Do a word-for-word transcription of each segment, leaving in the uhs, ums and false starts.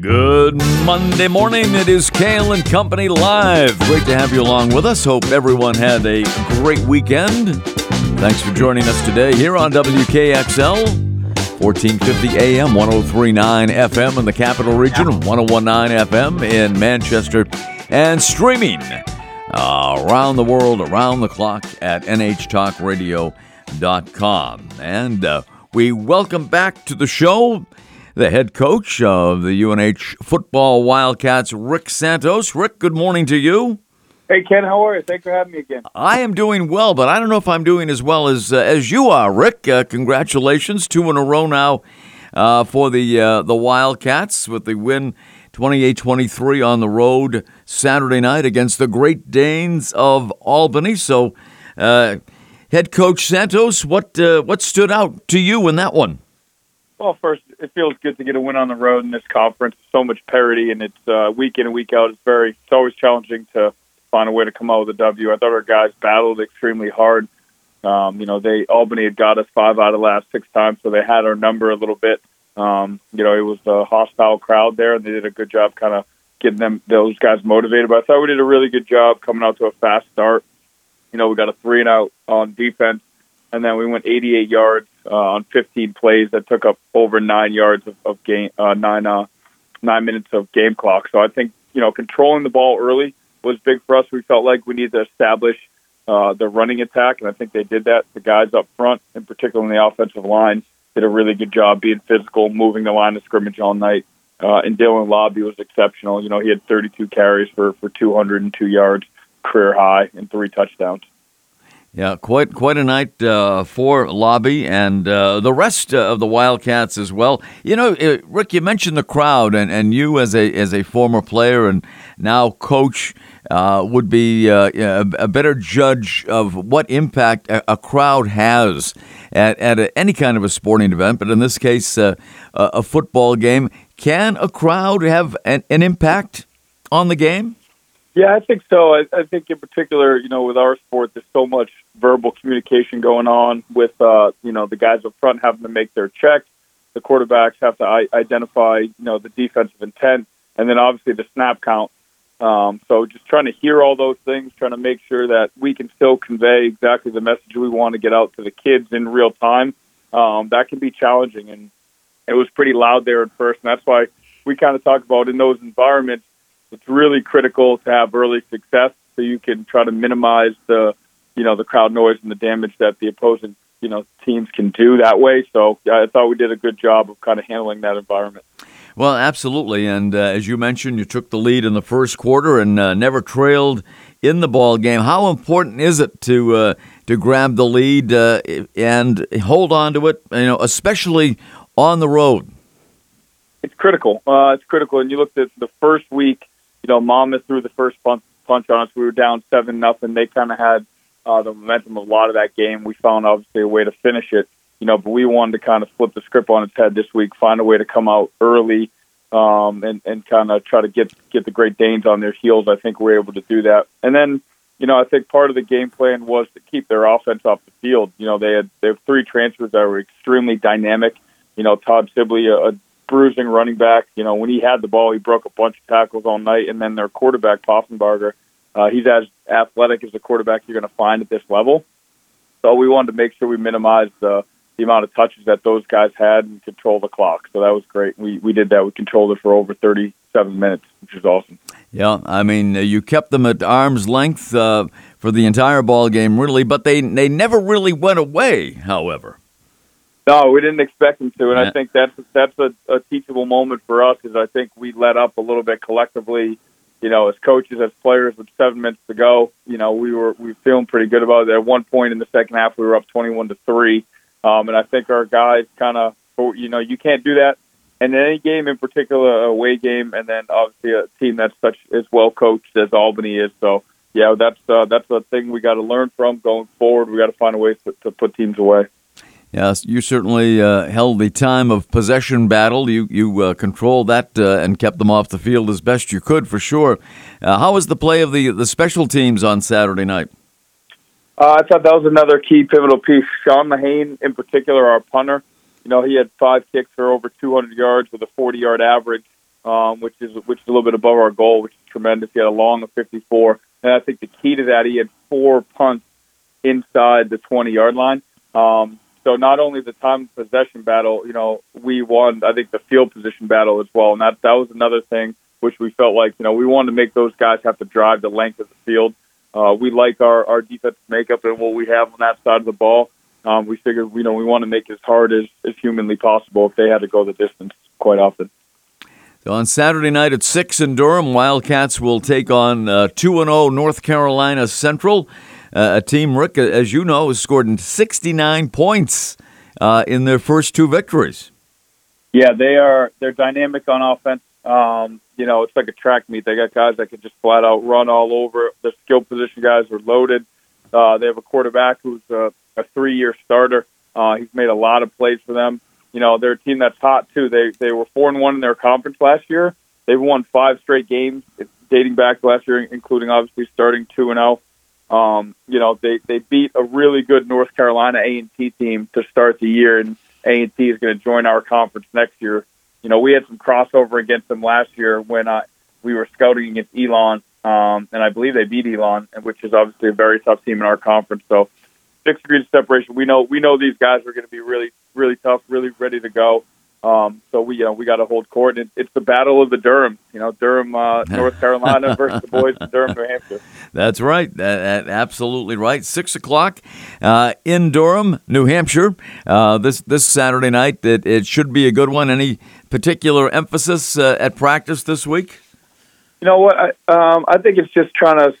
Good Monday morning. It is Kale and Company Live. Great to have you along with us. Hope everyone had a great weekend. Thanks for joining us today here on W K X L. fourteen fifty A M, one oh three point nine F M in the Capital Region, one oh one point nine F M in Manchester, and streaming uh, around the world, around the clock at N H talk radio dot com. And uh, we welcome back to the show the head coach of the U N H football Wildcats, Rick Santos. Rick, good morning to you. Hey, Ken, how are you? Thanks for having me again. I am doing well, but I don't know if I'm doing as well as uh, as you are, Rick. Uh, congratulations, two in a row now uh, for the uh, the Wildcats with the win twenty-eight twenty-three on the road Saturday night against the Great Danes of Albany. So, uh, head coach Santos, what uh, what stood out to you in that one? Well, first, it feels good to get a win on the road in this conference. So much parity, and it's uh, week in and week out. It's very, it's always challenging to find a way to come out with a W. I thought our guys battled extremely hard. Um, you know, they Albany had got us five out of the last six times, so they had our number a little bit. Um, you know, it was a hostile crowd there, and they did a good job kind of getting them those guys motivated. But I thought we did a really good job coming out to a fast start. You know, we got a three and out on defense, and then we went eighty-eight yards uh, on fifteen plays that took up over nine yards of, of game, uh, nine uh, nine minutes of game clock. So I think, you know, controlling the ball early was big for us. We felt like we needed to establish uh, the running attack, and I think they did that. The guys up front, and particularly on the offensive line, did a really good job being physical, moving the line of scrimmage all night. Uh, and Dylan Lobby was exceptional. You know, he had thirty-two carries for, for two hundred two yards, career high, and three touchdowns. Yeah, quite quite a night uh, for Lobby and uh, the rest of the Wildcats as well. You know, Rick, you mentioned the crowd, and, and you as a as a former player and now coach uh, would be uh, a better judge of what impact a, a crowd has at, at a, any kind of a sporting event, but in this case, uh, a football game. Can a crowd have an, an impact on the game? Yeah, I think so. I, I think in particular, you know, with our sport, there's so much verbal communication going on with, uh, you know, the guys up front having to make their checks. The quarterbacks have to i- identify, you know, the defensive intent, and then obviously the snap count. Um, so just trying to hear all those things, trying to make sure that we can still convey exactly the message we want to get out to the kids in real time. Um, that can be challenging, and it was pretty loud there at first, and that's why we kind of talk about in those environments, it's really critical to have early success so you can try to minimize the, you know, the crowd noise and the damage that the opposing, you know, teams can do that way. So I thought we did a good job of kind of handling that environment. Well, absolutely. And uh, as you mentioned, you took the lead in the first quarter and uh, never trailed in the ball game. How important is it to uh, to grab the lead uh, and hold on to it, you know, especially on the road? It's critical. Uh, it's critical. And you looked at the first week. You know, Mama threw the first punch on us. We were down seven nothing. They kind of had uh, the momentum of a lot of that game. We found, obviously, a way to finish it, you know, but we wanted to kind of flip the script on its head this week, find a way to come out early um, and, and kind of try to get get the Great Danes on their heels. I think we were able to do that. And then, you know, I think part of the game plan was to keep their offense off the field. You know, they had, they have three transfers that were extremely dynamic. You know, Todd Sibley, a, a bruising running back. You know, when he had the ball, he broke a bunch of tackles all night. And then their quarterback, Poffenbarger, uh, he's as athletic as the quarterback you're going to find at this level. So we wanted to make sure we minimized uh, the amount of touches that those guys had and control the clock. So that was great. We we did that. We controlled it for over thirty-seven minutes, which is awesome. Yeah, I mean, you kept them at arm's length uh, for the entire ball game, really, but they, they never really went away, however. No, we didn't expect them to, and I think that's that's a, a teachable moment for us. Is I think we let up a little bit collectively, you know, as coaches, as players, with seven minutes to go. You know, we were we were feeling pretty good about it. At one point in the second half, we were up twenty-one to three, um, and I think our guys kind of, you know, you can't do that. And in any game, in particular, a away game, and then obviously a team that's such as well coached as Albany is. So yeah, that's uh, that's a thing we got to learn from going forward. We got to find a way to, to put teams away. Yes, you certainly uh, held the time of possession battle. You you uh, controlled that uh, and kept them off the field as best you could, for sure. Uh, how was the play of the, the special teams on Saturday night? Uh, I thought that was another key pivotal piece. Sean Mahane, in particular, our punter, you know, he had five kicks for over two hundred yards with a forty-yard average, um, which is which is a little bit above our goal, which is tremendous. He had a long of fifty-four, and I think the key to that, he had four punts inside the twenty-yard line. Um, so not only the time of possession battle, you know, we won, I think, the field position battle as well, and that, that was another thing which we felt like, you know, we wanted to make those guys have to drive the length of the field. Uh, we like our, our defensive makeup and what we have on that side of the ball. Um, we figured, you know, we want to make it as hard as, as humanly possible if they had to go the distance quite often. So on Saturday night at six in Durham, Wildcats will take on uh, two and oh North Carolina Central, uh, a team, Rick, as you know, has scored sixty-nine points uh, in their first two victories. Yeah, they are, they're dynamic on offense. Um, you know, it's like a track meet. They got guys that can just flat out run all over. The skill position guys are loaded. Uh, they have a quarterback who's a, a three-year starter. Uh, he's made a lot of plays for them. You know, they're a team that's hot, too. They they were four and one in their conference last year. They've won five straight games dating back to last year, including obviously starting two and oh. Um, you know, they, they beat a really good North Carolina A and T team to start the year, and A and T is going to join our conference next year. You know, we had some crossover against them last year when I, we were scouting against Elon, um, and I believe they beat Elon, which is obviously a very tough team in our conference. So six degrees of separation. We know we know these guys are going to be really, really tough, really ready to go. Um, so we you know, we got to hold court. It, it's the battle of the Durham, you know, Durham, uh, North Carolina versus the boys in Durham, New Hampshire. That's right. That, that, absolutely right. Six o'clock uh, in Durham, New Hampshire, uh, this this Saturday night. It, it should be a good one. Any particular emphasis uh, at practice this week? You know what? I, um, I think it's just trying to,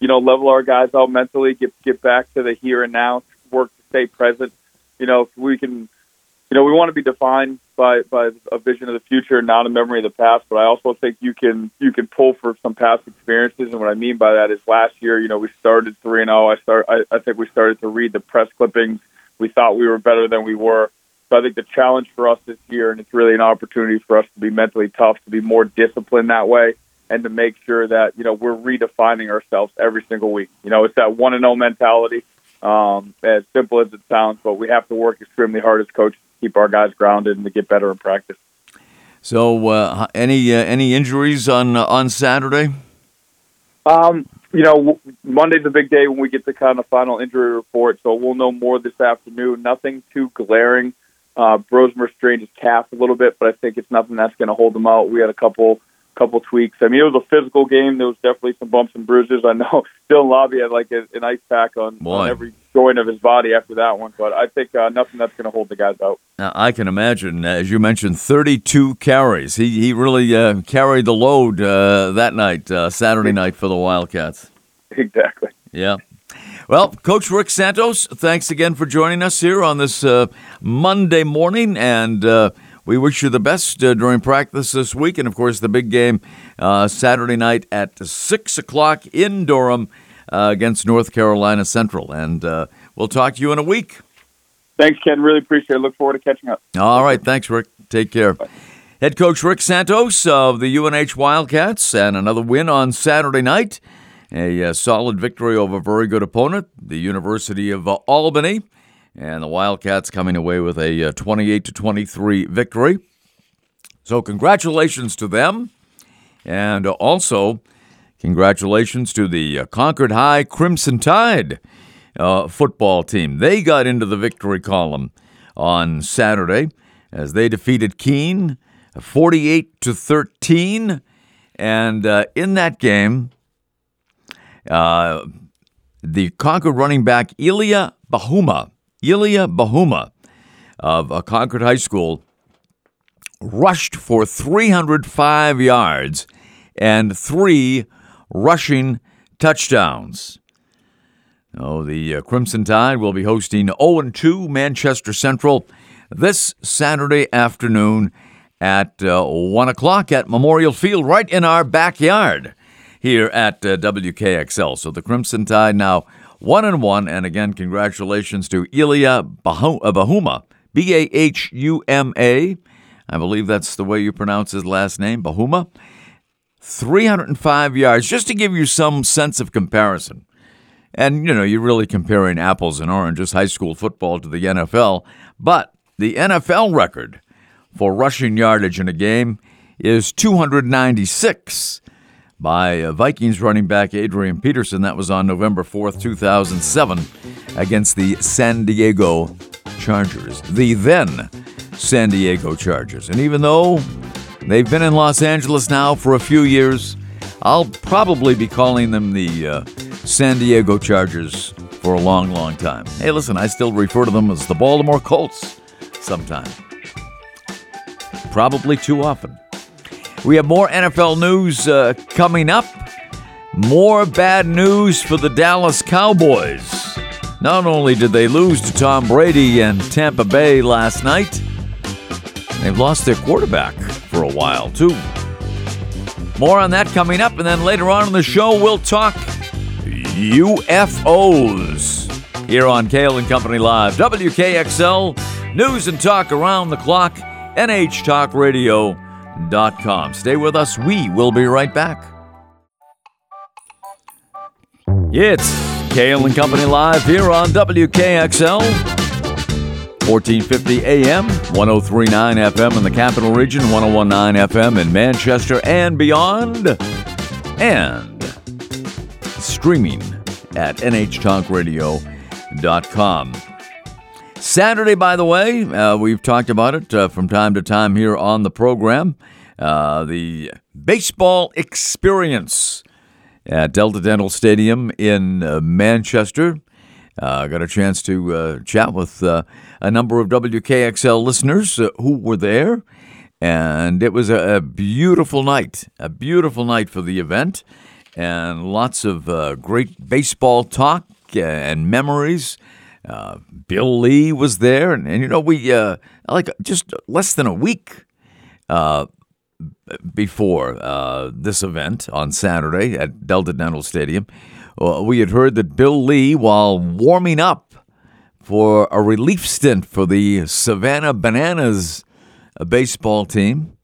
you know, level our guys out mentally, get get back to the here and now, work to stay present. You know, if we can, you know, we want to be defined by, by a vision of the future, not a memory of the past. But I also think you can you can pull for some past experiences. And what I mean by that is last year, you know, we started three and oh. I start. I, I think we started to read the press clippings. We thought we were better than we were. So I think the challenge for us this year, and it's really an opportunity for us to be mentally tough, to be more disciplined that way, and to make sure that, you know, we're redefining ourselves every single week. You know, it's that one and oh mentality, um, as simple as it sounds, but we have to work extremely hard as coaches to keep our guys grounded and to get better in practice. So uh, any uh, any injuries on uh, on Saturday? Um, you know, Monday's a big day when we get the kind of final injury report, so we'll know more this afternoon. Nothing too glaring. Uh, Brosmer strained his calf a little bit, but I think it's nothing that's going to hold him out. We had a couple... couple tweaks. I mean, it was a physical game. There was definitely some bumps and bruises. I know Dylan Lobby had like a, an ice pack on, on every joint of his body after that one, but I think uh, nothing that's going to hold the guys out. Now, I can imagine, as you mentioned, thirty-two carries. He he really uh, carried the load uh, that night, uh, Saturday night for the Wildcats. Exactly. Yeah. Well, Coach Rick Santos, thanks again for joining us here on this uh, Monday morning, and uh we wish you the best uh, during practice this week. And, of course, the big game uh, Saturday night at six o'clock in Durham uh, against North Carolina Central. And uh, we'll talk to you in a week. Thanks, Ken. Really appreciate it. Look forward to catching up. All right. Thanks, Rick. Take care. Bye. Head coach Rick Santos of the U N H Wildcats, and another win on Saturday night. A uh, solid victory over a very good opponent, the University of uh, Albany. And the Wildcats coming away with a twenty-eight to twenty-three victory. So congratulations to them. And also congratulations to the Concord High Crimson Tide uh, football team. They got into the victory column on Saturday as they defeated Keene forty-eight to thirteen. And uh, in that game, uh, the Concord running back Ilya Bahuma Ilya Bahuma of Concord High School rushed for three hundred five yards and three rushing touchdowns. Oh, the Crimson Tide will be hosting oh and two Manchester Central this Saturday afternoon at uh, one o'clock at Memorial Field, right in our backyard here at uh, W K X L. So the Crimson Tide now One and one, and again, congratulations to Ilya Bahuma, B A H U M A. I believe that's the way you pronounce his last name, Bahuma. three hundred five yards, just to give you some sense of comparison. And, you know, you're really comparing apples and oranges, high school football to the N F L. But The N F L record for rushing yardage in a game is two hundred ninety-six by Vikings running back Adrian Peterson. That was on November fourth, two thousand seven, against the San Diego Chargers, the then San Diego Chargers. And even though they've been in Los Angeles now for a few years, I'll probably be calling them the uh, San Diego Chargers for a long, long time. Hey, listen, I still refer to them as the Baltimore Colts sometime. Probably too often. We have more N F L news uh, coming up. More bad news for the Dallas Cowboys. Not only did they lose to Tom Brady and Tampa Bay last night, they've lost their quarterback for a while, too. More on that coming up, and then later on in the show, we'll talk U F Os here on Kale and Company Live. W K X L, news and talk around the clock, N H talk radio dot com. Stay with us. We will be right back. It's Kale and Company Live here on W K X L. fourteen fifty A M, ten thirty-nine F M in the Capital Region, ten nineteen F M in Manchester and beyond, and streaming at N H talk radio dot com. Saturday, by the way, uh, we've talked about it uh, from time to time here on the program, uh, the baseball experience at Delta Dental Stadium in uh, Manchester. I uh, got a chance to uh, chat with uh, a number of W K X L listeners uh, who were there, and it was a, a beautiful night, a beautiful night for the event, and lots of uh, great baseball talk and memories. Uh, Bill Lee was there, and, and you know, we, uh, like, just less than a week uh, before uh, this event on Saturday at Delta Dental Stadium, well, we had heard that Bill Lee, while warming up for a relief stint for the Savannah Bananas baseball team,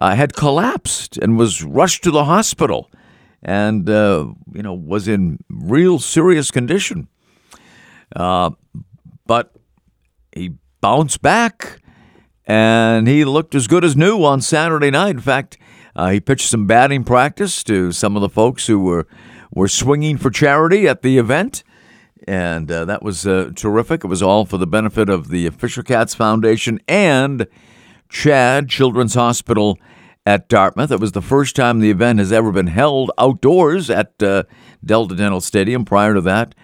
uh, had collapsed and was rushed to the hospital and, uh, you know, was in real serious condition. Uh, but he bounced back, and he looked as good as new on Saturday night. In fact, uh, he pitched some batting practice to some of the folks who were We're swinging for charity at the event, and uh, that was uh, terrific. It was all for the benefit of the Fisher Cats Foundation and Chad Children's Hospital at Dartmouth. It was the first time the event has ever been held outdoors at uh, Delta Dental Stadium. Prior to that,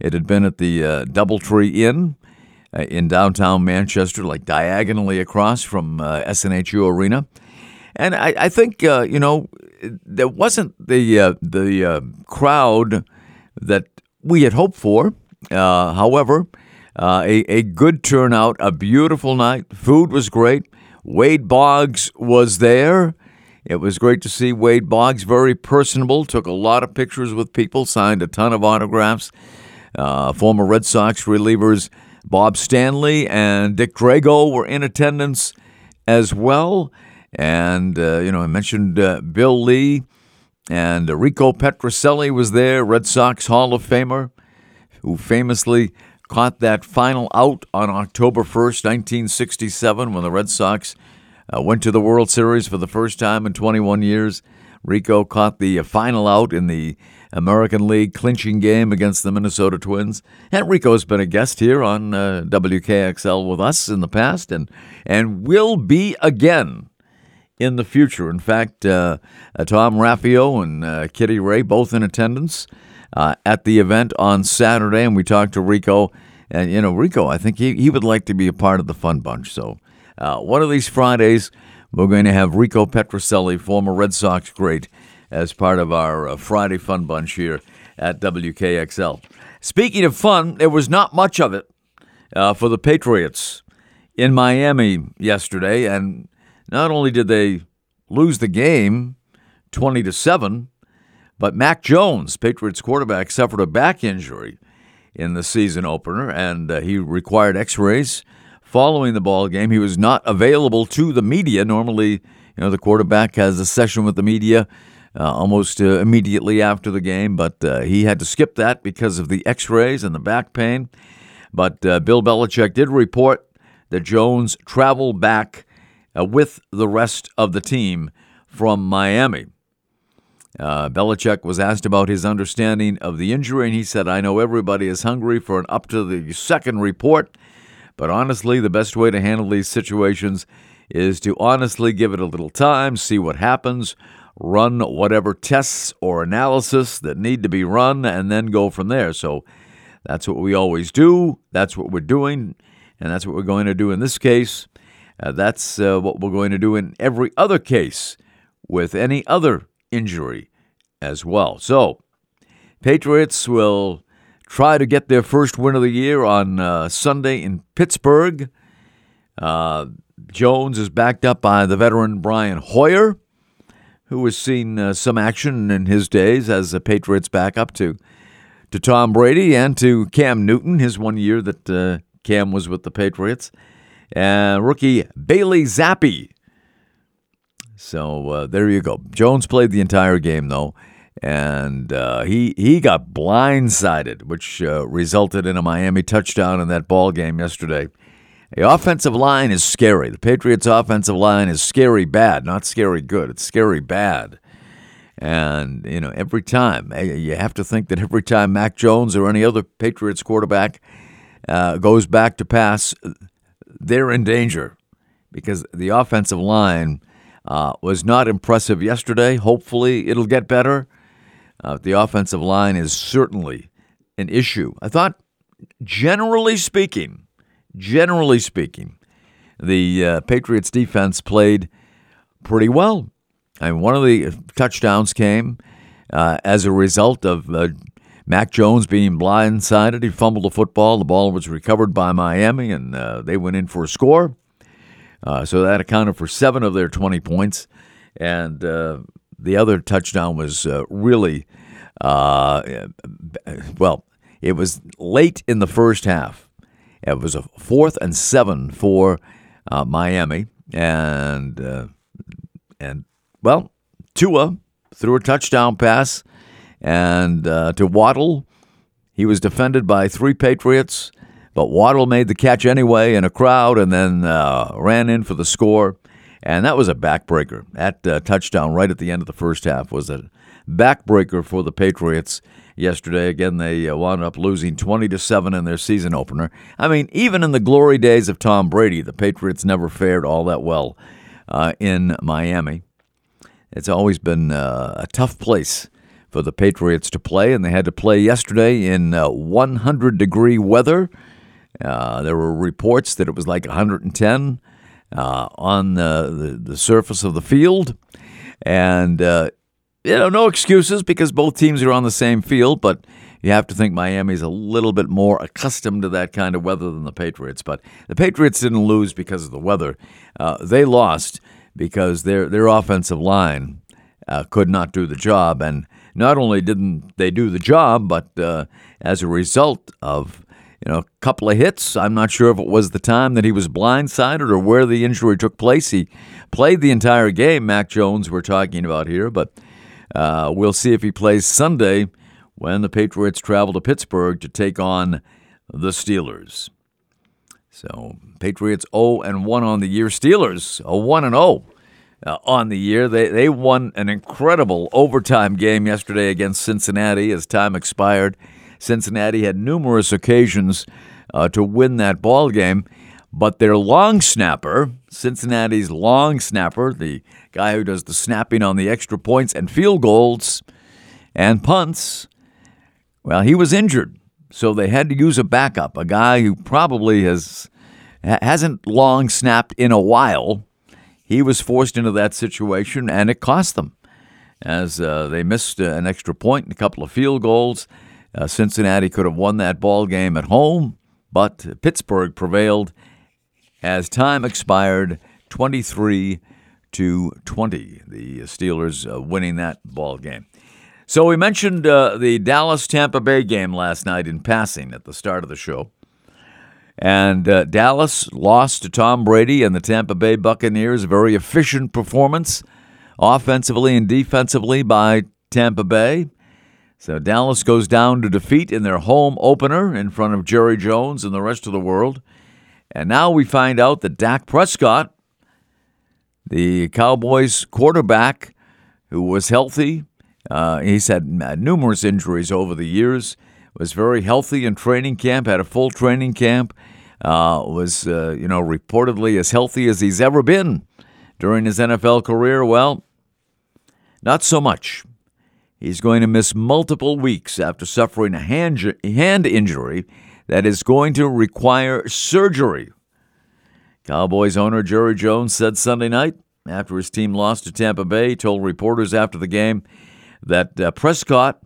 it had been at the uh, Doubletree Inn uh, in downtown Manchester, like diagonally across from uh, S N H U Arena. And I, I think, uh, you know, there wasn't the uh, the uh, crowd that we had hoped for. Uh, however, uh, a, a good turnout, a beautiful night. Food was great. Wade Boggs was there. It was great to see Wade Boggs, very personable, took a lot of pictures with people, signed a ton of autographs. Uh, former Red Sox relievers Bob Stanley and Dick Drago were in attendance as well. And, uh, you know, I mentioned uh, Bill Lee, and uh, Rico Petrocelli was there, Red Sox Hall of Famer, who famously caught that final out on October first, nineteen sixty-seven, when the Red Sox uh, went to the World Series for the first time in twenty-one years. Rico caught the final out in the American League clinching game against the Minnesota Twins. And Rico's been a guest here on uh, W K X L with us in the past, and and will be again in the future. In fact, uh, uh, Tom Raffio and uh, Kitty Ray, both in attendance uh, at the event on Saturday, and we talked to Rico. And, you know, Rico, I think he, he would like to be a part of the fun bunch. So uh, one of these Fridays, we're going to have Rico Petrocelli, former Red Sox great, as part of our uh, Friday fun bunch here at W K X L. Speaking of fun, there was not much of it uh, for the Patriots in Miami yesterday, and not only did they lose the game twenty to seven, but Mac Jones, Patriots quarterback, suffered a back injury in the season opener, and uh, he required x-rays following the ball game. He was not available to the media. Normally, you know, the quarterback has a session with the media uh, almost uh, immediately after the game, but uh, he had to skip that because of the x-rays and the back pain. But uh, Bill Belichick did report the Jones travel back uh, with the rest of the team from Miami. Uh, Belichick was asked about his understanding of the injury, and he said, I know everybody is hungry for an up-to-the-second report, but honestly, the best way to handle these situations is to honestly give it a little time, see what happens, run whatever tests or analysis that need to be run, and then go from there. So that's what we always do. That's what we're doing, and that's what we're going to do in this case. Uh, that's uh, what we're going to do in every other case with any other injury as well. So Patriots will try to get their first win of the year on uh, Sunday in Pittsburgh. Uh, Jones is backed up by the veteran Brian Hoyer, who has seen uh, some action in his days as the Patriots back up to, to Tom Brady and to Cam Newton, his one year that uh, Cam was with the Patriots. And uh, rookie Bailey Zappi. So uh, there you go. Jones played the entire game, though, and uh, he he got blindsided, which uh, resulted in a Miami touchdown in that ball game yesterday. The offensive line is scary. The Patriots' offensive line is scary bad, not scary good. It's scary bad. And, you know, every time, you have to think that every time Mac Jones or any other Patriots quarterback uh, goes back to pass, they're in danger because the offensive line Uh, was not impressive yesterday. Hopefully it'll get better. Uh, the offensive line is certainly an issue. I thought, generally speaking, generally speaking, the uh, Patriots defense played pretty well. I mean, one of the touchdowns came uh, as a result of uh, Mac Jones being blindsided. He fumbled the football. The ball was recovered by Miami, and uh, they went in for a score. Uh, so that accounted for seven of their twenty points, and uh, the other touchdown was uh, really, uh, well, it was late in the first half. It was a fourth and seven for uh, Miami, and, uh, and well, Tua threw a touchdown pass and uh, to Waddle. He was defended by three Patriots, but Waddle made the catch anyway in a crowd and then uh, ran in for the score. And that was a backbreaker. That uh, touchdown right at the end of the first half was a backbreaker for the Patriots yesterday. Again, they uh, wound up losing twenty to seven in their season opener. I mean, even in the glory days of Tom Brady, the Patriots never fared all that well uh, in Miami. It's always been uh, a tough place for the Patriots to play, and they had to play yesterday in one hundred degree uh, weather. Uh, there were reports that it was like one hundred ten uh, on the, the, the surface of the field. And, uh, you know, no excuses because both teams are on the same field. But you have to think Miami's a little bit more accustomed to that kind of weather than the Patriots. But the Patriots didn't lose because of the weather. Uh, they lost because their, their offensive line uh, could not do the job. And not only didn't they do the job, but uh, as a result of You know, a couple of hits. I'm not sure if it was the time that he was blindsided or where the injury took place. He played the entire game, Mac Jones we're talking about here, but uh, we'll see if he plays Sunday when the Patriots travel to Pittsburgh to take on the Steelers. So Patriots oh and one on the year. Steelers a one and oh uh, on the year. They, they won an incredible overtime game yesterday against Cincinnati as time expired. Cincinnati had numerous occasions uh, to win that ball game, but their long snapper, Cincinnati's long snapper, the guy who does the snapping on the extra points and field goals and punts, well, he was injured, so they had to use a backup, a guy who probably has hasn't long snapped in a while. He was forced into that situation, and it cost them as uh, they missed uh, an extra point and a couple of field goals. Uh, Cincinnati could have won that ball game at home, but Pittsburgh prevailed as time expired, twenty-three to twenty. The Steelers uh, winning that ball game. So we mentioned uh, the Dallas-Tampa Bay game last night in passing at the start of the show. And uh, Dallas lost to Tom Brady and the Tampa Bay Buccaneers. Very efficient performance offensively and defensively by Tampa Bay. So Dallas goes down to defeat in their home opener in front of Jerry Jones and the rest of the world. And now we find out that Dak Prescott, the Cowboys quarterback who was healthy, uh, he's had numerous injuries over the years, was very healthy in training camp, had a full training camp, uh, was, uh, you know, reportedly as healthy as he's ever been during his N F L career. Well, not so much. He's going to miss multiple weeks after suffering a hand, hand injury that is going to require surgery. Cowboys owner Jerry Jones said Sunday night after his team lost to Tampa Bay, told reporters after the game that uh, Prescott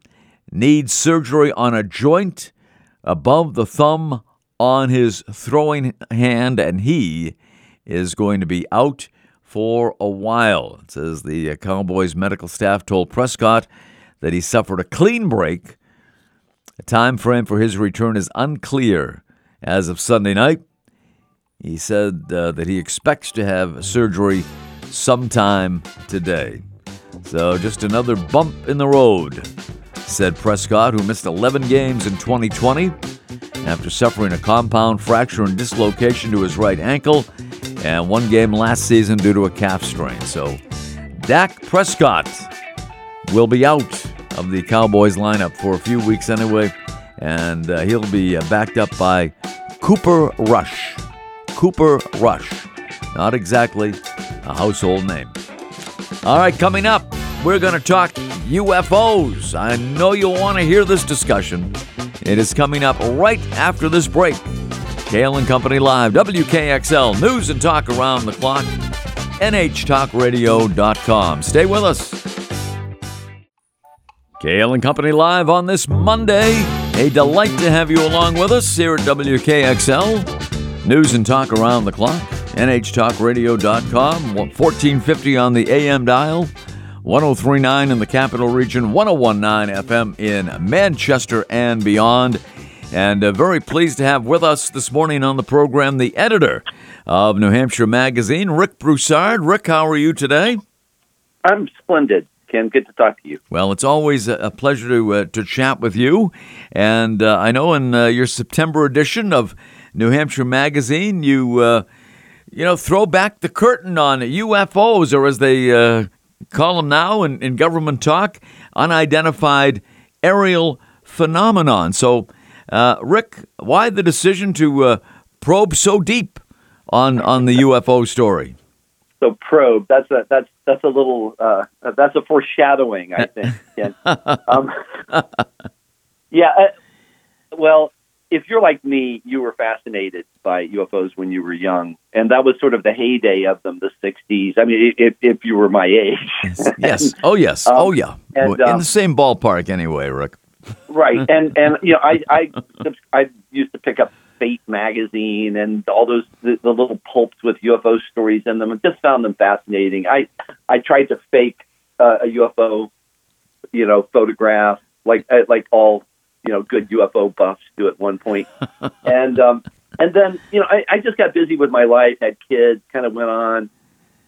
needs surgery on a joint above the thumb on his throwing hand, and he is going to be out for a while. It says the Cowboys medical staff told Prescott that he suffered a clean break. The time frame for his return is unclear as of Sunday night. He said uh, that he expects to have surgery sometime today. So just another bump in the road, said Prescott, who missed eleven games in twenty twenty after suffering a compound fracture and dislocation to his right ankle and one game last season due to a calf strain. So Dak Prescott will be out of the Cowboys lineup for a few weeks anyway, and uh, he'll be uh, backed up by Cooper Rush. Cooper Rush. Not exactly a household name. All right, coming up, we're going to talk U F Os. I know you want to hear this discussion. It is coming up right after this break. Kale and Company Live, W K X L, news and talk around the clock, N H talk radio dot com. Stay with us. Kale and Company Live on this Monday. A delight to have you along with us here at W K X L. News and talk around the clock, N H talk radio dot com, fourteen fifty on the A M dial, ten thirty-nine in the Capital Region, ten nineteen F M in Manchester and beyond. And uh, very pleased to have with us this morning on the program the editor of New Hampshire Magazine, Rick Broussard. Rick, how are you today? I'm splendid, Ken. Good to talk to you. Well, it's always a pleasure to uh, to chat with you. And uh, I know in uh, your September edition of New Hampshire Magazine, you uh, you know throw back the curtain on U F Os, or as they uh, call them now in, in government talk, unidentified aerial phenomenon. So. Uh, Rick, why the decision to uh, probe so deep on, on the U F O story? So probe, that's a, that's that's a little, uh, that's a foreshadowing, I think. And, um, yeah, uh, well, if you're like me, you were fascinated by U F Os when you were young, and that was sort of the heyday of them, the sixties. I mean, if, if you were my age. Yes, oh yes, um, oh yeah. And, In um, the same ballpark anyway, Rick. Right, and and you know, I, I I used to pick up Fate magazine and all those the, the little pulps with U F O stories in them, and just found them fascinating. I I tried to fake uh, a U F O, you know, photograph like like all you know good U F O buffs do at one point, and um, and then you know I, I just got busy with my life, had kids, kind of went on,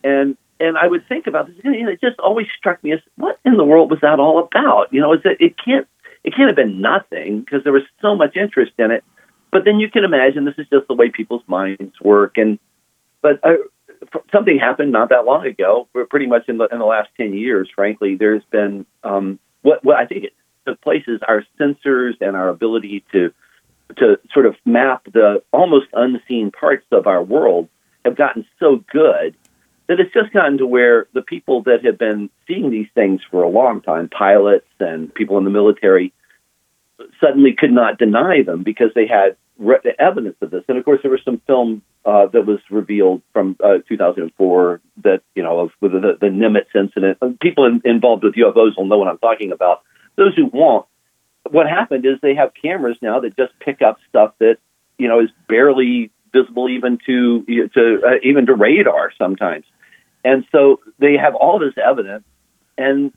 and. And I would think about this, and you know, it just always struck me as, what in the world was that all about? You know, is that it can't it can't have been nothing because there was so much interest in it. But then you can imagine this is just the way people's minds work. And but I, something happened not that long ago. We're pretty much in the in the last ten years, frankly. There's been um, what what I think it took place is our sensors and our ability to to sort of map the almost unseen parts of our world have gotten so good that it's just gotten to where the people that have been seeing these things for a long time, pilots and people in the military, suddenly could not deny them because they had re- evidence of this. And of course, there was some film uh, that was revealed from uh, two thousand four that, you know, of with the, the Nimitz incident. People in, involved with U F Os will know what I'm talking about. Those who won't, what happened is they have cameras now that just pick up stuff that, you know, is barely visible even to to uh, even to radar sometimes. And so they have all this evidence, and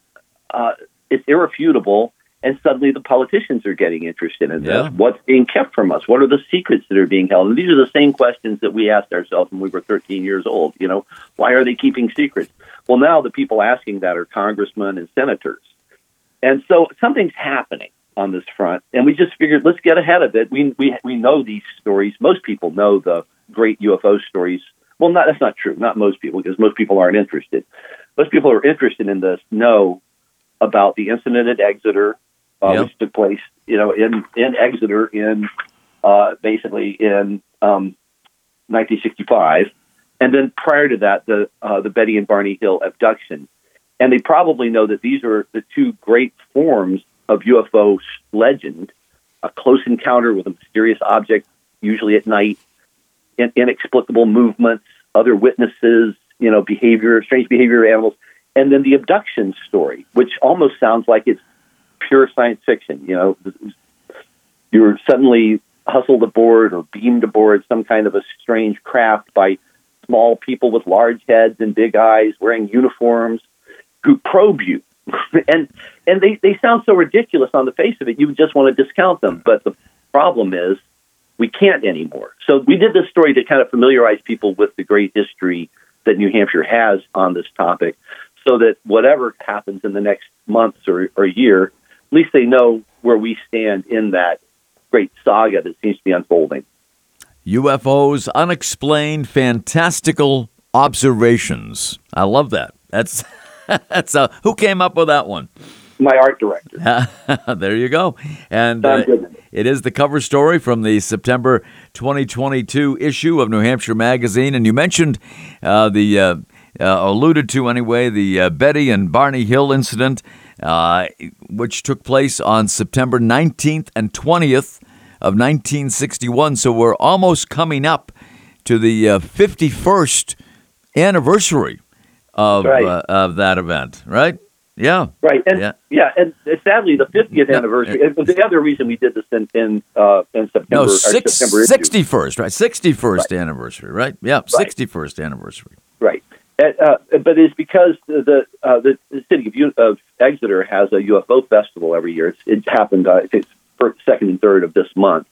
uh, it's irrefutable, and suddenly the politicians are getting interested in this. Yeah. What's being kept from us? What are the secrets that are being held? And these are the same questions that we asked ourselves when we were thirteen years old. You know, why are they keeping secrets? Well, now the people asking that are congressmen and senators. And so something's happening on this front, and we just figured, let's get ahead of it. We we we know these stories. Most people know the great U F O stories. Well, not, that's not true. Not most people, because most people aren't interested. Most people who are interested in this know about the incident at Exeter, uh, yep. which took place, you know, in, in Exeter in uh, basically in um, nineteen sixty-five, and then prior to that, the uh, the Betty and Barney Hill abduction. And they probably know that these are the two great forms of U F O legend: a close encounter with a mysterious object, usually at night, in- inexplicable movements, other witnesses, you know, behavior, strange behavior of animals, and then the abduction story, which almost sounds like it's pure science fiction. You know, you're suddenly hustled aboard or beamed aboard some kind of a strange craft by small people with large heads and big eyes wearing uniforms who probe you. and and they, they sound so ridiculous on the face of it, you just want to discount them. But the problem is we can't anymore. So we did this story to kind of familiarize people with the great history that New Hampshire has on this topic, so that whatever happens in the next months or, or year, at least they know where we stand in that great saga that seems to be unfolding. U F Os, unexplained, fantastical observations. I love that. That's... That's a, who came up with that one? My art director. There you go. And uh, it is the cover story from the September twenty twenty-two issue of New Hampshire Magazine. And you mentioned uh, the, uh, uh, alluded to anyway, the uh, Betty and Barney Hill incident, uh, which took place on September nineteenth and twentieth of nineteen sixty-one. So we're almost coming up to the uh, fifty-first anniversary of right. uh, of that event, right? Yeah. Right. And, yeah. yeah, and sadly, the fiftieth anniversary, yeah. the other reason we did this in, in, uh, in September. No, six, September sixty-first, right? sixty-first right. anniversary, right? Yeah, right. sixty-first anniversary. Right. And, uh, but it's because the uh, the city of, U- of Exeter has a U F O festival every year. It's, it happened, uh, I think, first, second and third of this month.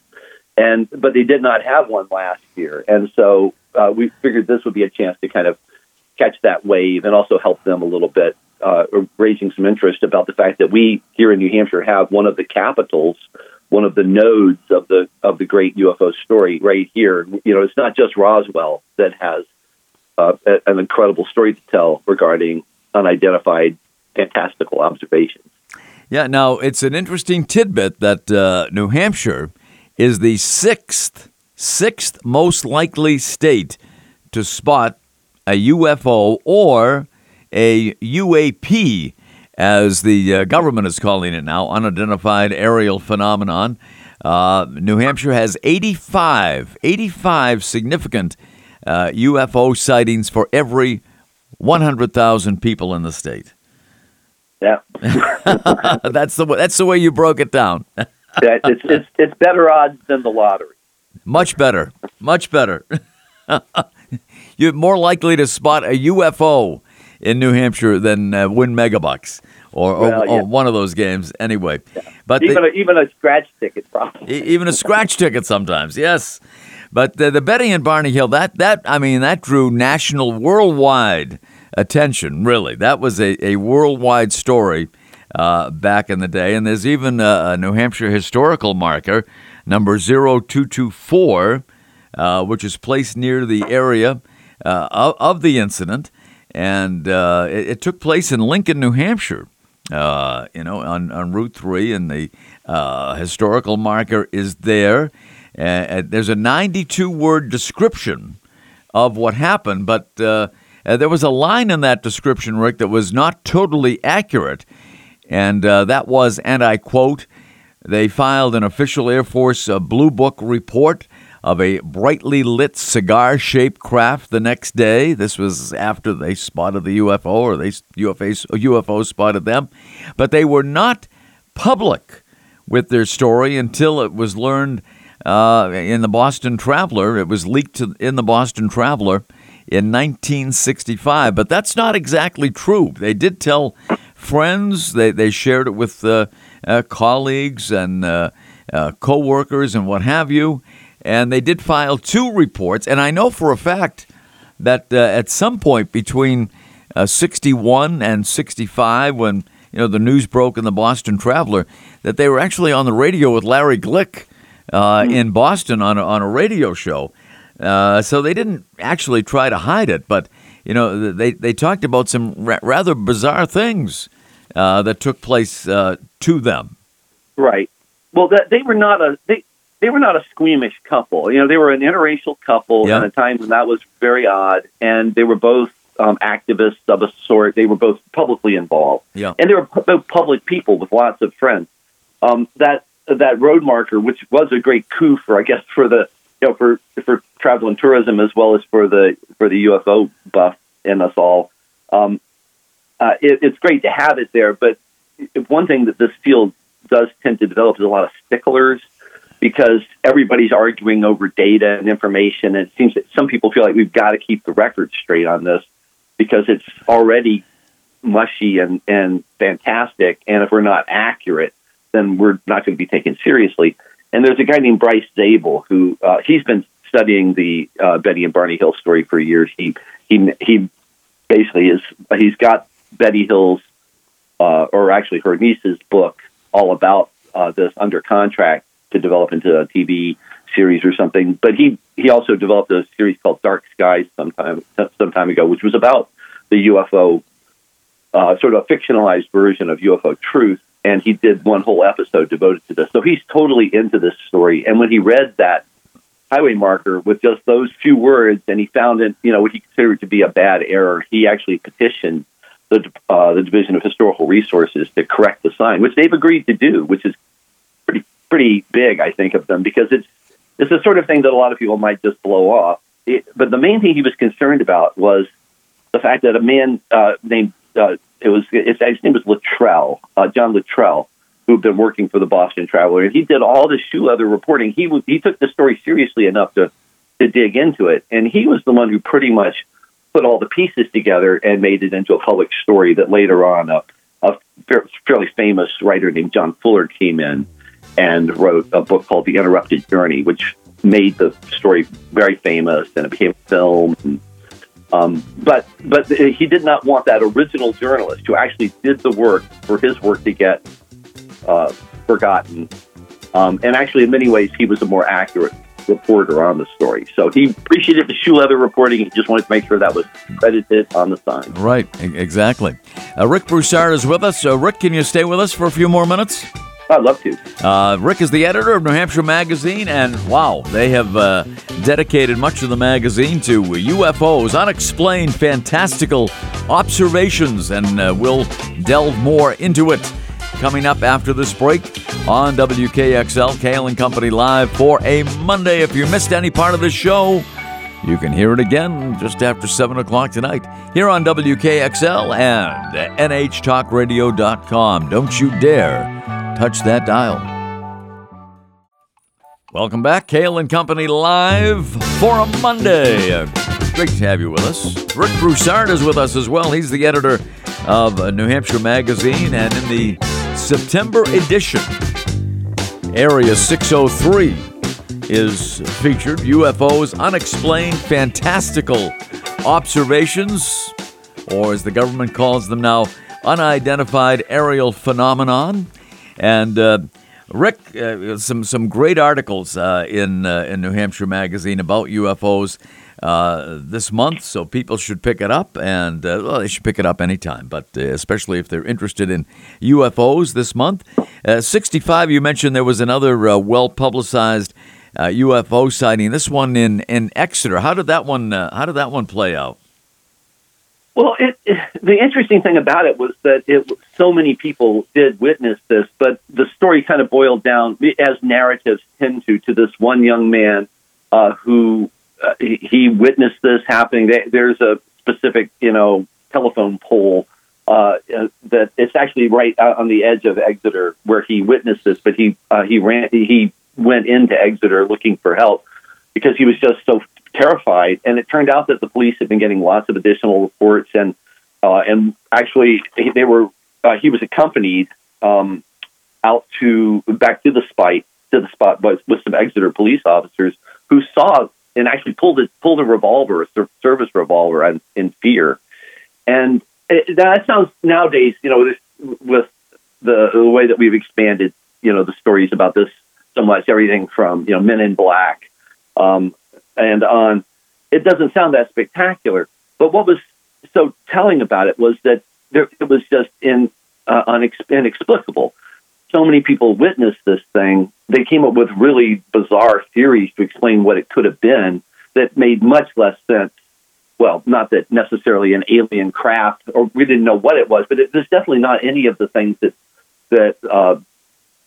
and But they did not have one last year. And so uh, we figured this would be a chance to kind of catch that wave and also help them a little bit, uh, raising some interest about the fact that we here in New Hampshire have one of the capitals, one of the nodes of the of the great U F O story right here. You know, it's not just Roswell that has uh, an incredible story to tell regarding unidentified fantastical observations. Yeah, now it's an interesting tidbit that uh, New Hampshire is the sixth, sixth most likely state to spot a U F O or a U A P, as the uh, government is calling it now, unidentified aerial phenomenon. Uh, New Hampshire has eighty-five, eighty-five significant uh, U F O sightings for every one hundred thousand people in the state. Yeah, that's the way, that's the way you broke it down. yeah, it's, it's it's better odds than the lottery. Much better, much better. You're more likely to spot a U F O in New Hampshire than uh, win megabucks or, or, well, yeah. or one of those games anyway. Yeah. But even, the, a, even a scratch ticket probably. Even a scratch ticket sometimes, yes. But the, the Betty and Barney Hill, that, that I mean, that drew national, worldwide attention, really. That was a, a worldwide story uh, back in the day. And there's even a, a New Hampshire historical marker, number zero two two four, uh, which is placed near the area Uh, of, of the incident, and uh, it, it took place in Lincoln, New Hampshire, uh, you know, on, on Route three, and the uh, historical marker is there. Uh, there's a ninety-two word description of what happened, but uh, there was a line in that description, Rick, that was not totally accurate, and uh, that was, and I quote, "They filed an official Air Force uh, Blue Book report of a brightly lit cigar-shaped craft the next day." This was after they spotted the U F O, or they U F O, U F O spotted them. But they were not public with their story until it was learned uh, in the Boston Traveler. It was leaked to, in the Boston Traveler in nineteen sixty-five. But that's not exactly true. They did tell friends. They, they shared it with uh, uh, colleagues and uh, uh, co-workers and what have you. And they did file two reports. And I know for a fact that uh, at some point between uh, sixty-one and sixty-five, when you know the news broke in the Boston Traveler, that they were actually on the radio with Larry Glick uh, mm-hmm. in Boston on a, on a radio show Uh, so they didn't actually try to hide it, but, you know, they, they talked about some ra- rather bizarre things uh, that took place uh, to them. Right. Well, that, they were not a they, they were not a squeamish couple. You know, they were an interracial couple yeah. at a time when that was very odd, and they were both um, activists of a sort. They were both publicly involved, yeah. and they were pu- both public people with lots of friends. Um, that that road marker, which was a great coup for, I guess, for the you know for for travel and tourism as well as for the for the U F O buff in us all. Um, uh, it, it's great to have it there, but one thing that this field does tend to develop is a lot of sticklers, because everybody's arguing over data and information, and it seems that some people feel like we've got to keep the record straight on this because it's already mushy and, and fantastic, and if we're not accurate, then we're not going to be taken seriously. And there's a guy named Bryce Zabel who uh, he's been studying the uh, Betty and Barney Hill story for years. He he he basically is he's got Betty Hill's uh, or actually her niece's book all about uh, this under contract to develop into a T V series or something. But he, he also developed a series called Dark Skies sometime, some time ago, which was about the U F O, uh, sort of a fictionalized version of U F O truth. And he did one whole episode devoted to this. So he's totally into this story. And when he read that highway marker with just those few words, and he found it, you know, what he considered to be a bad error, he actually petitioned the, uh, the Division of Historical Resources to correct the sign, which they've agreed to do, which is pretty big, I think, of them, because it's it's the sort of thing that a lot of people might just blow off. It, but the main thing he was concerned about was the fact that a man uh, named uh, it was his, his name was Luttrell, uh, John Luttrell, who had been working for the Boston Traveler, and he did all the shoe leather reporting. He w- he took the story seriously enough to to dig into it, and he was the one who pretty much put all the pieces together and made it into a public story that later on a, a fairly famous writer named John Fuller came in and wrote a book called The Interrupted Journey, which made the story very famous, and it became a film. And, um, but but he did not want that original journalist who actually did the work for his work to get uh, forgotten. Um, and actually, in many ways, he was a more accurate reporter on the story. So he appreciated the shoe leather reporting. He just wanted to make sure that was credited on the sign. Right, exactly. Uh, Rick Broussard is with us. Uh, Rick, can you stay with us for a few more minutes? I'd love to. Uh, Rick is the editor of New Hampshire Magazine, and wow, they have uh, dedicated much of the magazine to U F Os, unexplained, fantastical observations, and uh, we'll delve more into it coming up after this break on W K X L, Kale and Company Live for a Monday. If you missed any part of the show, you can hear it again just after seven o'clock tonight here on W K X L and N H talk radio dot com. Don't you dare touch that dial. Welcome back. Kale and Company Live for a Monday. Great to have you with us. Rick Broussard is with us as well. He's the editor of New Hampshire Magazine, and in the September edition, Area six oh three is featured. U F Os, unexplained, fantastical observations, or as the government calls them now, unidentified aerial phenomenon. And uh, Rick, uh, some some great articles uh, in uh, in New Hampshire Magazine about U F Os uh, this month, so people should pick it up, and uh, well, they should pick it up anytime, but uh, especially if they're interested in U F Os this month. Uh, sixty-five, you mentioned there was another uh, well-publicized uh, U F O sighting. This one in, in Exeter. How did that one? Uh, how did that one play out? Well, it, it, the interesting thing about it was that it, so many people did witness this, but the story kind of boiled down, as narratives tend to, to this one young man uh, who uh, he, he witnessed this happening. They, there's a specific, you know, telephone pole uh, that it's actually right out on the edge of Exeter where he witnessed this, but he uh, he ran he went into Exeter looking for help because he was just so terrified, and it turned out that the police had been getting lots of additional reports, and uh, and actually they were uh, he was accompanied um, out to back to the spot to the spot with, with some Exeter police officers who saw and actually pulled a, pulled a revolver, a service revolver, in, in fear. And it, that sounds nowadays, you know, this, with the, the way that we've expanded, you know, the stories about this so much, everything from you know Men in Black. Um, and on. It doesn't sound that spectacular, but what was so telling about it was that there, it was just in uh, unex- inexplicable. So many people witnessed this thing. They came up with really bizarre theories to explain what it could have been that made much less sense. Well, not that necessarily an alien craft, or we didn't know what it was, but it, there's definitely not any of the things that that uh,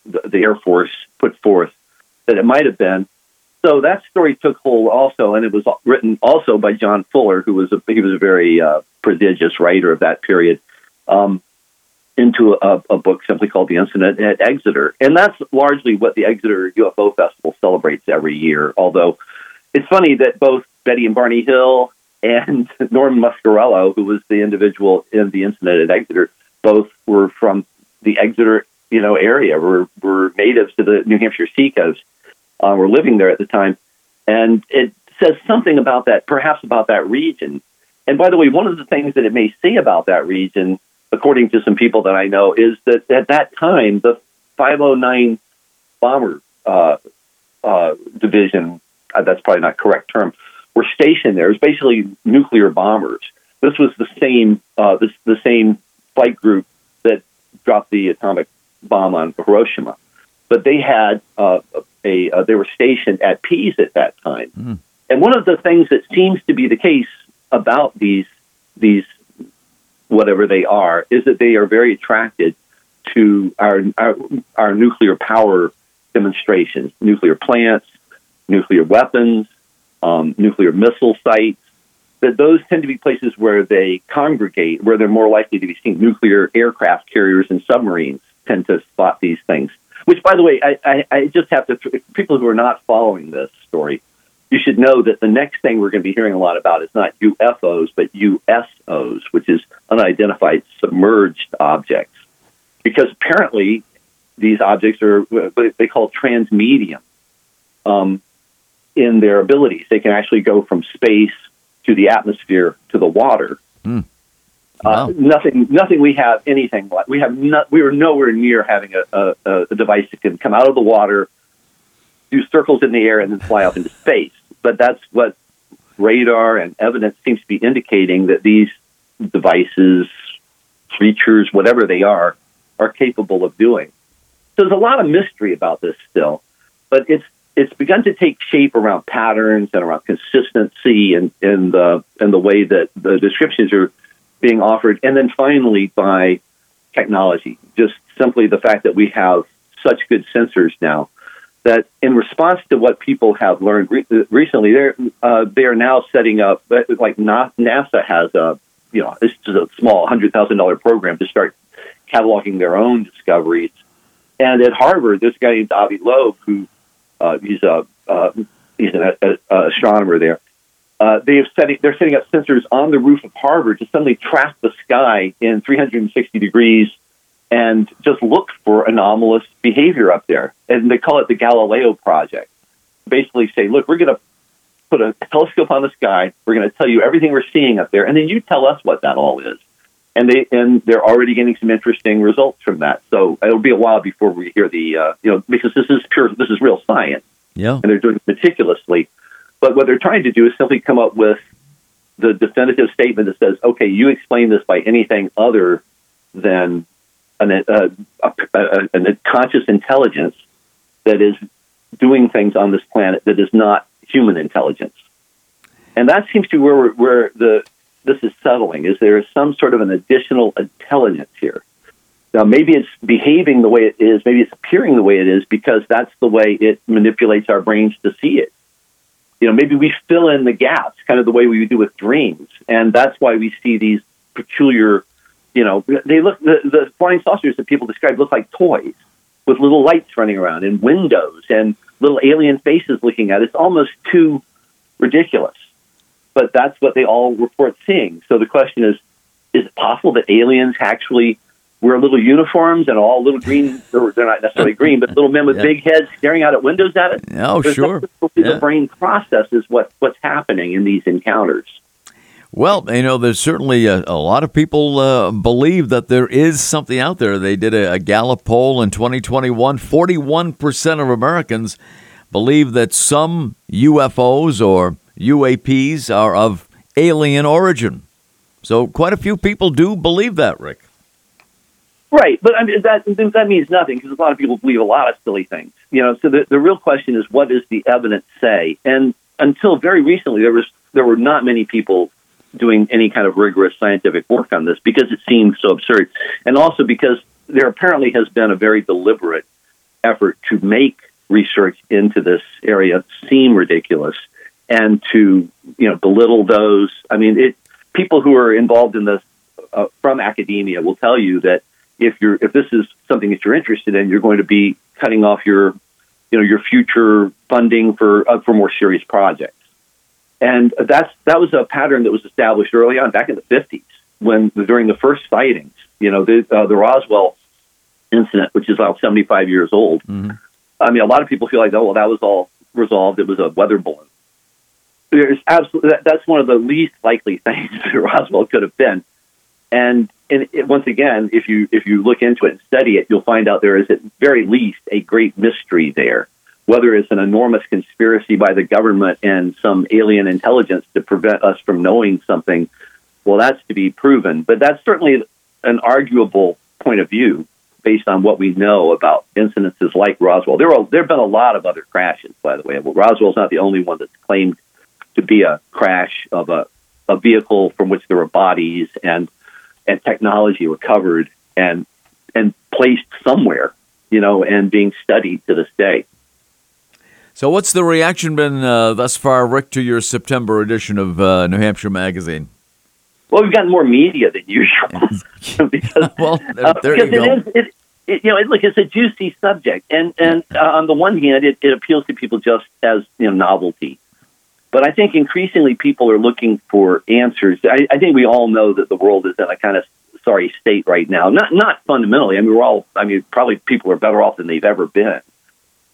the, the Air Force put forth that it might have been. So that story took hold also, and it was written also by John Fuller, who was a, he was a very uh, prodigious writer of that period, um, into a, a book simply called The Incident at Exeter. And that's largely what the Exeter U F O Festival celebrates every year, although it's funny that both Betty and Barney Hill and Norman Muscarello, who was the individual in The Incident at Exeter, both were from the Exeter, you know, area, were, were natives to the New Hampshire seacoast. Uh, were living there at the time, and it says something about that, perhaps about that region. And by the way, one of the things that it may say about that region, according to some people that I know, is that at that time, the five oh nine Bomber uh, uh, Division, uh, that's probably not correct term, were stationed there. It was basically nuclear bombers. This was the same uh, this, the same flight group that dropped the atomic bomb on Hiroshima. But they had uh, a, uh, they were stationed at Pease at that time. Mm. And one of the things that seems to be the case about these, these whatever they are, is that they are very attracted to our, our, our nuclear power demonstrations, nuclear plants, nuclear weapons, um, nuclear missile sites, that those tend to be places where they congregate, where they're more likely to be seen. Nuclear aircraft carriers and submarines tend to spot these things. Which, by the way, I, I, I just have to, people who are not following this story, you should know that the next thing we're going to be hearing a lot about is not U F Os, but U S Os, which is unidentified submerged objects. Because apparently these objects are what they call transmedium um, in their abilities. They can actually go from space to the atmosphere to the water. Mm. Wow. Uh, nothing, nothing. We have anything like we have. Not, we were nowhere near having a, a, a device that can come out of the water, do circles in the air, and then fly up into space. But that's what radar and evidence seems to be indicating, that these devices, creatures, whatever they are, are capable of doing. So there's a lot of mystery about this still, but it's it's begun to take shape around patterns and around consistency and and the and the way that the descriptions are being offered, and then finally by technology, just simply the fact that we have such good sensors now that in response to what people have learned re- recently, they're, uh, they are now setting up, like NASA has a, you know, it's just a small one hundred thousand dollars program to start cataloging their own discoveries. And at Harvard, this guy named Avi Loeb, who uh, he's, a, uh, he's an a, a astronomer there, Uh, they have setting, they're setting up sensors on the roof of Harvard to suddenly track the sky in three hundred sixty degrees and just look for anomalous behavior up there. And they call it the Galileo Project. Basically say, look, we're going to put a telescope on the sky. We're going to tell you everything we're seeing up there. And then you tell us what that all is. And, they, and they're already getting some interesting results from that. So it'll be a while before we hear the, uh, you know, because this is pure, this is real science. Yeah. And they're doing it meticulously. But what they're trying to do is simply come up with the definitive statement that says, okay, you explain this by anything other than an, a, a, a, a conscious intelligence that is doing things on this planet that is not human intelligence. And that seems to be where, where the this is settling, is there is some sort of an additional intelligence here. Now, maybe it's behaving the way it is, maybe it's appearing the way it is, because that's the way it manipulates our brains to see it. You know, maybe we fill in the gaps, kind of the way we do with dreams, and that's why we see these peculiar, you know, they look the, the flying saucers that people describe look like toys with little lights running around and windows and little alien faces looking at it. It's almost too ridiculous, but that's what they all report seeing. So the question is: is it possible that aliens actually wear little uniforms and all little green? They're not necessarily green, but little men with yeah. big heads staring out at windows at it. Oh, There's sure. Yeah. The brain processes what, what's happening in these encounters. Well, you know, there's certainly a, a lot of people uh, believe that there is something out there. They did a, a Gallup poll in twenty twenty-one. forty-one percent of Americans believe that some U F Os or U A Ps are of alien origin. So quite a few people do believe that, Rick. Right, but I mean, that that means nothing because a lot of people believe a lot of silly things. You know, so the, the real question is, what does the evidence say? And until very recently, there was there were not many people doing any kind of rigorous scientific work on this because it seemed so absurd, and also because there apparently has been a very deliberate effort to make research into this area seem ridiculous and to, you know, belittle those. I mean, it people who are involved in this uh, from academia will tell you that. If you're, if this is something that you're interested in, you're going to be cutting off your, you know, your future funding for uh, for more serious projects, and that's that was a pattern that was established early on back in the fifties when during the first sightings, you know, the uh, the Roswell incident, which is about seventy-five years old. Mm-hmm. I mean, a lot of people feel like, oh, well, that was all resolved. It was a weather balloon. There's absolutely that, that's one of the least likely things that Roswell could have been, and. And it, once again, if you if you look into it and study it, you'll find out there is at very least a great mystery there, whether it's an enormous conspiracy by the government and some alien intelligence to prevent us from knowing something. Well, that's to be proven. But that's certainly an arguable point of view based on what we know about incidences like Roswell. There are, there have been a lot of other crashes, by the way. Well, Roswell's not the only one that's claimed to be a crash of a, a vehicle from which there were bodies and and technology recovered and and placed somewhere, you know, and being studied to this day. So what's the reaction been uh, thus far, Rick, to your September edition of uh, New Hampshire Magazine? Well, we've gotten more media than usual. because, well, there, there uh, you go. It is, it, it, you know, it, look, it's a juicy subject. And, and uh, on the one hand, it, it appeals to people just as, you know, novelty. But I think increasingly people are looking for answers. I, I think we all know that the world is in a kind of sorry state right now. Not not fundamentally. I mean, we're all. I mean, probably people are better off than they've ever been.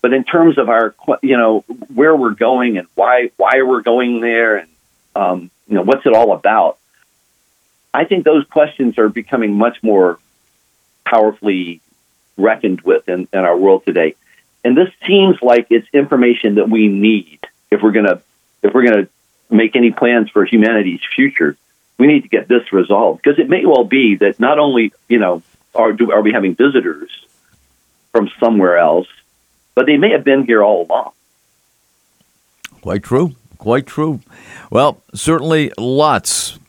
But in terms of our, you know, where we're going and why why we're going there, and um, you know, what's it all about? I think those questions are becoming much more powerfully reckoned with in, in our world today. And this seems like it's information that we need if we're going to. If we're going to make any plans for humanity's future, we need to get this resolved because it may well be that not only, you know, are do, are we having visitors from somewhere else, but they may have been here all along. Quite true. Quite true. Well, certainly lots,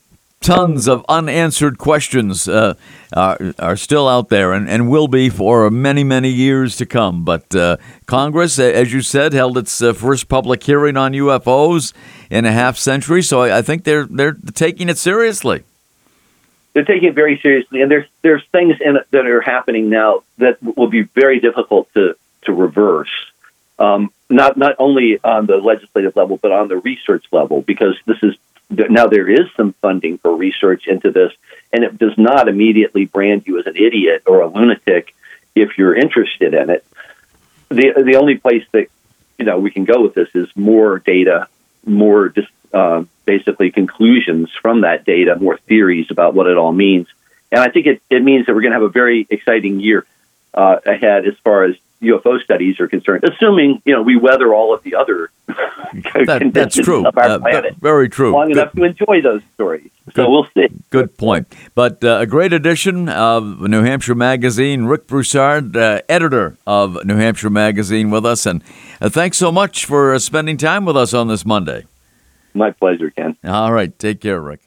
tons of unanswered questions uh, are, are still out there and, and will be for many, many years to come. But uh, Congress, as you said, held its uh, first public hearing on U F Os in a half century. So I, I think they're they're taking it seriously. They're taking it very seriously. And there's there's things in it that are happening now that will be very difficult to, to reverse, um, not not only on the legislative level, but on the research level, because this is now there is some funding for research into this, and it does not immediately brand you as an idiot or a lunatic if you're interested in it. The the only place that, you know, we can go with this is more data, more just uh, basically conclusions from that data, more theories about what it all means. And I think it, it means that we're going to have a very exciting year uh, ahead as far as U F O studies are concerned, assuming, you know, we weather all of the other that, that's true. Of our uh, planet very true. Long good. Enough to enjoy those stories. Good, so we'll see. Good point. But uh, a great edition of New Hampshire Magazine. Rick Broussard, uh, editor of New Hampshire Magazine, with us. And uh, thanks so much for uh, spending time with us on this Monday. My pleasure, Ken. All right. Take care, Rick.